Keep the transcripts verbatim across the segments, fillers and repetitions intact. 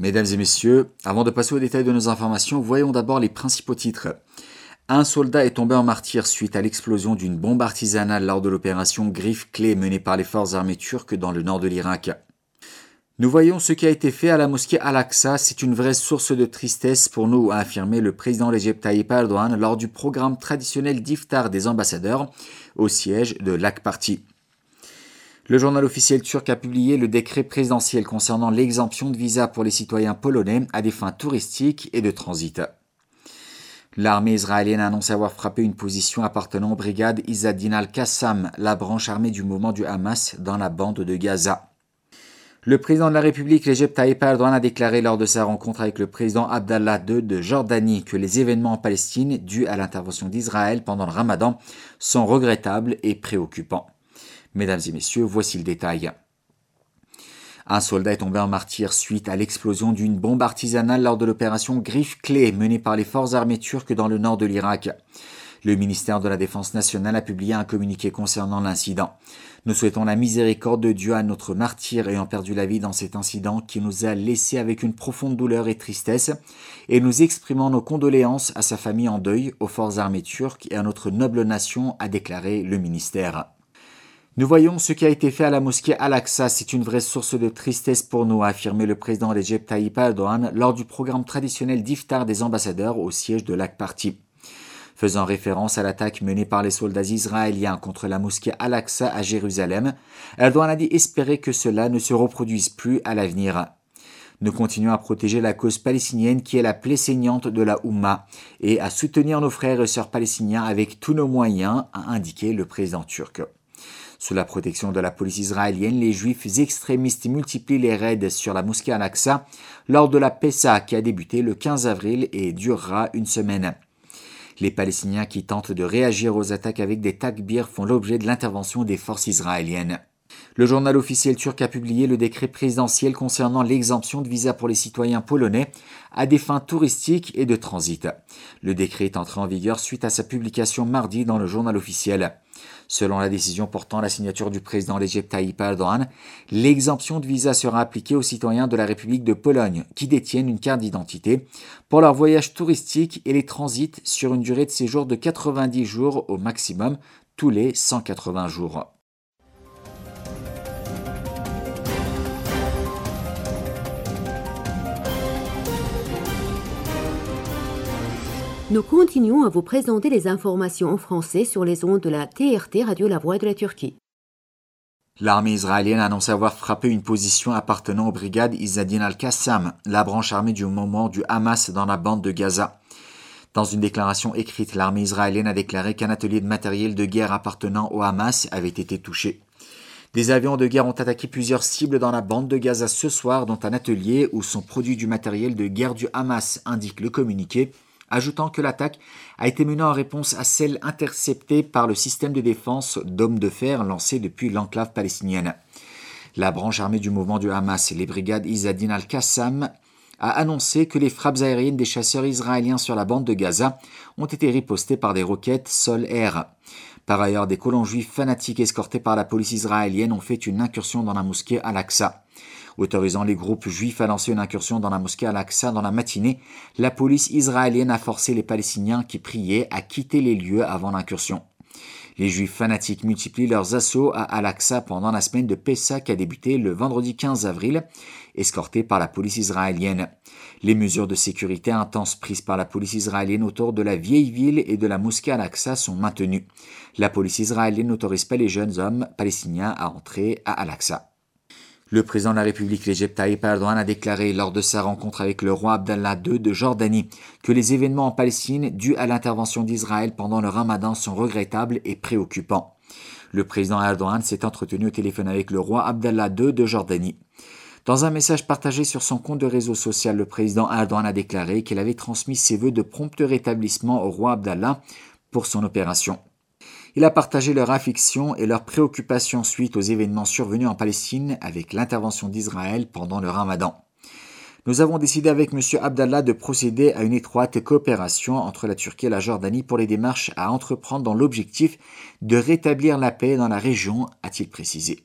Mesdames et messieurs, avant de passer au détail de nos informations, voyons d'abord les principaux titres. Un soldat est tombé en martyr suite à l'explosion d'une bombe artisanale lors de l'opération Griffe-Clé menée par les forces armées turques dans le nord de l'Irak. Nous voyons ce qui a été fait à la mosquée Al-Aqsa, c'est une vraie source de tristesse pour nous, a affirmé le président Recep Tayyip Erdoğan lors du programme traditionnel d'Iftar des ambassadeurs au siège de l'A K Parti. Le journal officiel turc a publié le décret présidentiel concernant l'exemption de visa pour les citoyens polonais à des fins touristiques et de transit. L'armée israélienne annonce avoir frappé une position appartenant aux brigades Izz ad-Din al-Qassam, la branche armée du mouvement du Hamas dans la bande de Gaza. Le président de la République, Recep Tayyip Erdoğan, a déclaré lors de sa rencontre avec le président Abdallah deux de Jordanie que les événements en Palestine dus à l'intervention d'Israël pendant le Ramadan sont regrettables et préoccupants. Mesdames et messieurs, voici le détail. Un soldat est tombé en martyr suite à l'explosion d'une bombe artisanale lors de l'opération Griffe-Clé menée par les forces armées turques dans le nord de l'Irak. Le ministère de la Défense nationale a publié un communiqué concernant l'incident. Nous souhaitons la miséricorde de Dieu à notre martyr ayant perdu la vie dans cet incident qui nous a laissés avec une profonde douleur et tristesse, et nous exprimons nos condoléances à sa famille en deuil, aux forces armées turques et à notre noble nation, a déclaré le ministère. Nous voyons ce qui a été fait à la mosquée Al-Aqsa, c'est une vraie source de tristesse pour nous, a affirmé le président Recep Tayyip Erdoğan lors du programme traditionnel d'Iftar des ambassadeurs au siège de l'A K Parti. Faisant référence à l'attaque menée par les soldats israéliens contre la mosquée Al-Aqsa à Jérusalem, Erdoğan a dit espérer que cela ne se reproduise plus à l'avenir. Nous continuons à protéger la cause palestinienne qui est la plaie saignante de la Oumma et à soutenir nos frères et sœurs palestiniens avec tous nos moyens, a indiqué le président turc. Sous la protection de la police israélienne, les juifs extrémistes multiplient les raids sur la mosquée Al-Aqsa lors de la Pessa qui a débuté le quinze avril et durera une semaine. Les Palestiniens qui tentent de réagir aux attaques avec des takbirs font l'objet de l'intervention des forces israéliennes. Le journal officiel turc a publié le décret présidentiel concernant l'exemption de visa pour les citoyens polonais à des fins touristiques et de transit. Le décret est entré en vigueur suite à sa publication mardi dans le journal officiel. Selon la décision portant la signature du président Recep Tayyip Erdoğan, l'exemption de visa sera appliquée aux citoyens de la République de Pologne qui détiennent une carte d'identité pour leurs voyages touristiques et les transits sur une durée de séjour de quatre-vingt-dix jours au maximum tous les cent quatre-vingts jours. Nous continuons à vous présenter les informations en français sur les ondes de la T R T Radio La Voix de la Turquie. L'armée israélienne annonce avoir frappé une position appartenant aux brigades Izz ad-Din al-Qassam, la branche armée du mouvement du Hamas dans la bande de Gaza. Dans une déclaration écrite, l'armée israélienne a déclaré qu'un atelier de matériel de guerre appartenant au Hamas avait été touché. Des avions de guerre ont attaqué plusieurs cibles dans la bande de Gaza ce soir, dont un atelier où sont produits du matériel de guerre du Hamas, indique le communiqué, ajoutant que l'attaque a été menée en réponse à celle interceptée par le système de défense d'hommes de fer lancé depuis l'enclave palestinienne. La branche armée du mouvement du Hamas, les brigades Izz ad-Din al-Qassam, a annoncé que les frappes aériennes des chasseurs israéliens sur la bande de Gaza ont été ripostées par des roquettes sol-air. Par ailleurs, des colons juifs fanatiques escortés par la police israélienne ont fait une incursion dans la mosquée Al-Aqsa. Autorisant les groupes juifs à lancer une incursion dans la mosquée Al-Aqsa dans la matinée, la police israélienne a forcé les Palestiniens qui priaient à quitter les lieux avant l'incursion. Les juifs fanatiques multiplient leurs assauts à Al-Aqsa pendant la semaine de Pessah qui a débuté le vendredi quinze avril, escortée par la police israélienne. Les mesures de sécurité intenses prises par la police israélienne autour de la vieille ville et de la mosquée Al-Aqsa sont maintenues. La police israélienne n'autorise pas les jeunes hommes palestiniens à entrer à Al-Aqsa. Le président de la République, Recep Tayyip Erdoğan, a déclaré lors de sa rencontre avec le roi Abdallah deux de Jordanie que les événements en Palestine dus à l'intervention d'Israël pendant le Ramadan sont regrettables et préoccupants. Le président Erdoğan s'est entretenu au téléphone avec le roi Abdallah deux de Jordanie. Dans un message partagé sur son compte de réseau social, le président Erdoğan a déclaré qu'il avait transmis ses vœux de prompt rétablissement au roi Abdallah pour son opération. Il a partagé leur affliction et leur préoccupation suite aux événements survenus en Palestine avec l'intervention d'Israël pendant le Ramadan. Nous avons décidé avec M. Abdallah de procéder à une étroite coopération entre la Turquie et la Jordanie pour les démarches à entreprendre dans l'objectif de rétablir la paix dans la région, a-t-il précisé.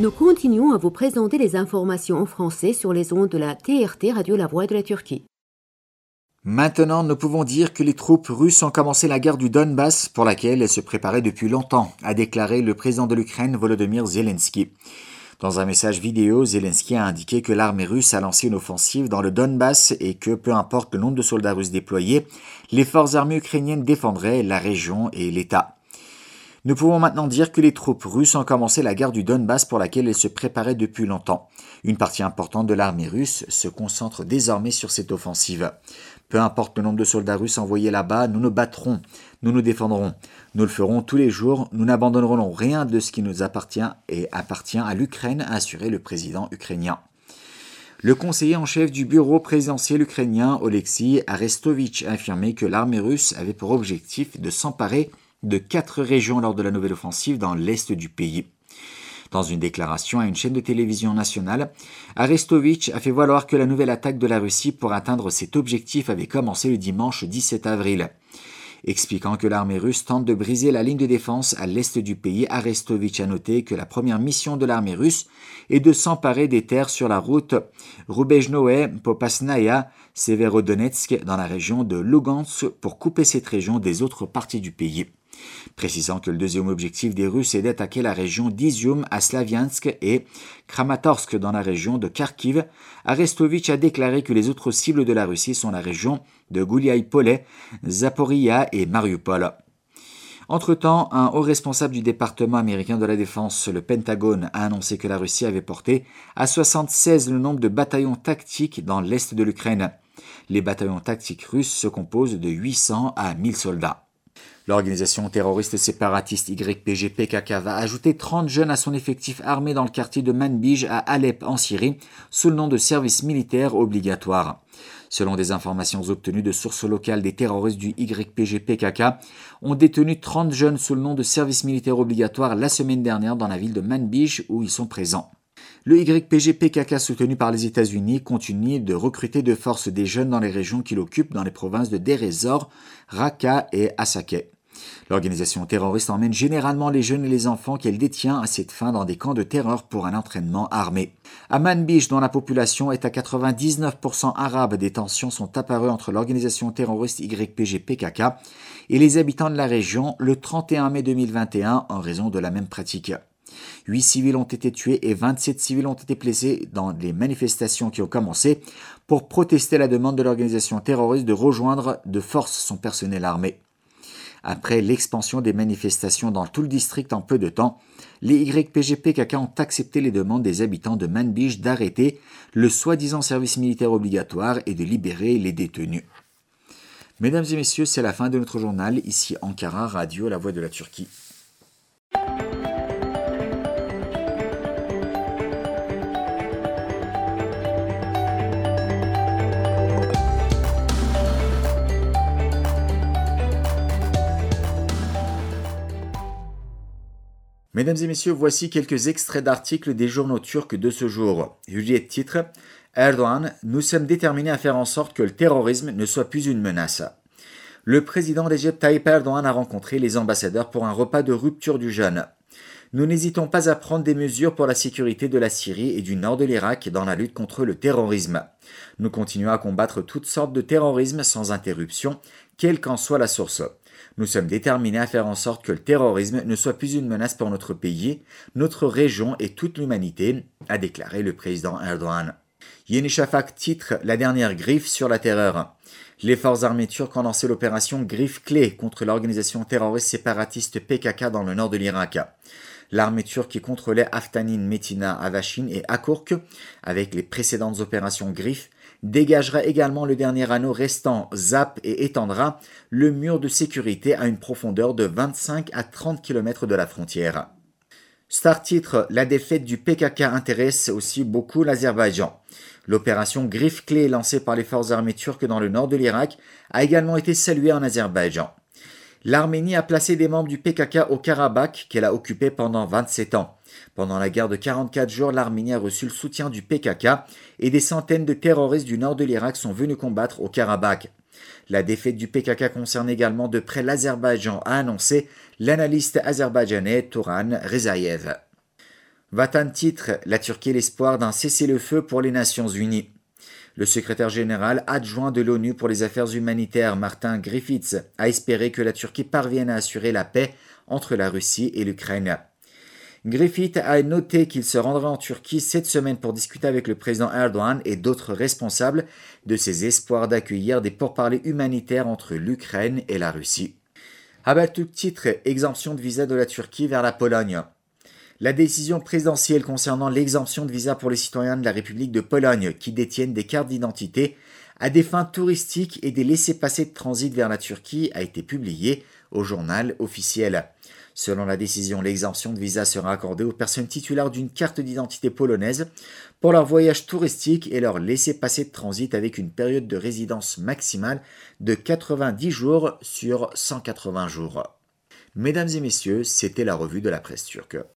Nous continuons à vous présenter les informations en français sur les ondes de la T R T Radio La Voix de la Turquie. Maintenant, nous pouvons dire que les troupes russes ont commencé la guerre du Donbass, pour laquelle elles se préparaient depuis longtemps, a déclaré le président de l'Ukraine, Volodymyr Zelensky. Dans un message vidéo, Zelensky a indiqué que l'armée russe a lancé une offensive dans le Donbass et que, peu importe le nombre de soldats russes déployés, les forces armées ukrainiennes défendraient la région et l'État. Nous pouvons maintenant dire que les troupes russes ont commencé la guerre du Donbass pour laquelle elles se préparaient depuis longtemps. Une partie importante de l'armée russe se concentre désormais sur cette offensive. Peu importe le nombre de soldats russes envoyés là-bas, nous nous battrons, nous nous défendrons. Nous le ferons tous les jours, nous n'abandonnerons rien de ce qui nous appartient et appartient à l'Ukraine, a assuré le président ukrainien. Le conseiller en chef du bureau présidentiel ukrainien, Oleksiy Arestovych, a affirmé que l'armée russe avait pour objectif de s'emparer de quatre régions lors de la nouvelle offensive dans l'est du pays. Dans une déclaration à une chaîne de télévision nationale, Arestovych a fait valoir que la nouvelle attaque de la Russie pour atteindre cet objectif avait commencé le dimanche dix-sept avril. Expliquant que l'armée russe tente de briser la ligne de défense à l'est du pays, Arestovych a noté que la première mission de l'armée russe est de s'emparer des terres sur la route Rubezhnoe-Popasnaya-Severodonetsk dans la région de Lugansk pour couper cette région des autres parties du pays. Précisant que le deuxième objectif des Russes est d'attaquer la région d'Izium à Sloviansk et Kramatorsk dans la région de Kharkiv, Arestovych a déclaré que les autres cibles de la Russie sont la région de Gouliaïpole, Zaporijjia et Marioupol. Entre-temps, un haut responsable du département américain de la défense, le Pentagone, a annoncé que la Russie avait porté à soixante-seize le nombre de bataillons tactiques dans l'est de l'Ukraine. Les bataillons tactiques russes se composent de huit cents à mille soldats. L'organisation terroriste séparatiste Y P G P K K va ajouter trente jeunes à son effectif armé dans le quartier de Manbij à Alep en Syrie, sous le nom de service militaire obligatoire. Selon des informations obtenues de sources locales, des terroristes du Y P G P K K ont détenu trente jeunes sous le nom de service militaire obligatoire la semaine dernière dans la ville de Manbij où ils sont présents. Le Y P G P K K soutenu par les États-Unis continue de recruter de force des jeunes dans les régions qu'il occupe dans les provinces de Derezor, Raqqa et Asaké. L'organisation terroriste emmène généralement les jeunes et les enfants qu'elle détient à cette fin dans des camps de terreur pour un entraînement armé. À Manbij, dont la population est à quatre-vingt-dix-neuf pour cent arabe, des tensions sont apparues entre l'organisation terroriste Y P G P K K et les habitants de la région le trente et un mai deux mille vingt et un en raison de la même pratique. huit civils ont été tués et vingt-sept civils ont été blessés dans les manifestations qui ont commencé pour protester la demande de l'organisation terroriste de rejoindre de force son personnel armé. Après l'expansion des manifestations dans tout le district en peu de temps, les Y P G P K K ont accepté les demandes des habitants de Manbij d'arrêter le soi-disant service militaire obligatoire et de libérer les détenus. Mesdames et messieurs, c'est la fin de notre journal, ici Ankara, Radio La Voix de la Turquie. Mesdames et messieurs, voici quelques extraits d'articles des journaux turcs de ce jour. Hürriyet titre « Erdoğan, nous sommes déterminés à faire en sorte que le terrorisme ne soit plus une menace ». Le président Recep Tayyip Erdoğan a rencontré les ambassadeurs pour un repas de rupture du jeûne. « Nous n'hésitons pas à prendre des mesures pour la sécurité de la Syrie et du nord de l'Irak dans la lutte contre le terrorisme. Nous continuons à combattre toutes sortes de terrorisme sans interruption, quelle qu'en soit la source. » Nous sommes déterminés à faire en sorte que le terrorisme ne soit plus une menace pour notre pays, notre région et toute l'humanité, a déclaré le président Erdogan. Yeni Şafak titre « La dernière griffe sur la terreur ». Les forces armées turques ont lancé l'opération Griffe-Clé contre l'organisation terroriste séparatiste P K K dans le nord de l'Irak. L'armée turque qui contrôlait Aftanin, Métina, Avachin et Akourk, avec les précédentes opérations Griffe, dégagera également le dernier anneau restant Z A P et étendra le mur de sécurité à une profondeur de vingt-cinq à trente kilomètres de la frontière. Star titre, la défaite du P K K intéresse aussi beaucoup l'Azerbaïdjan. L'opération Griffe-Clé lancée par les forces armées turques dans le nord de l'Irak a également été saluée en Azerbaïdjan. L'Arménie a placé des membres du P K K au Karabakh qu'elle a occupé pendant vingt-sept ans. Pendant la guerre de quarante-quatre jours, l'Arménie a reçu le soutien du P K K et des centaines de terroristes du nord de l'Irak sont venus combattre au Karabakh. La défaite du P K K concerne également de près l'Azerbaïdjan, a annoncé l'analyste azerbaïdjanais Turan Rezaïev. Vatan titre « La Turquie l'espoir d'un cessez-le-feu pour les Nations Unies ». Le secrétaire général adjoint de l'ONU pour les affaires humanitaires, Martin Griffiths, a espéré que la Turquie parvienne à assurer la paix entre la Russie et l'Ukraine. Griffiths a noté qu'il se rendra en Turquie cette semaine pour discuter avec le président Erdogan et d'autres responsables de ses espoirs d'accueillir des pourparlers humanitaires entre l'Ukraine et la Russie. Haberturk titre « Exemption de visa de la Turquie vers la Pologne ». La décision présidentielle concernant l'exemption de visa pour les citoyens de la République de Pologne qui détiennent des cartes d'identité à des fins touristiques et des laissez-passer de transit vers la Turquie a été publiée au journal officiel. Selon la décision, l'exemption de visa sera accordée aux personnes titulaires d'une carte d'identité polonaise pour leur voyage touristique et leur laissez-passer de transit avec une période de résidence maximale de quatre-vingt-dix jours sur cent quatre-vingts jours. Mesdames et messieurs, c'était la revue de la presse turque.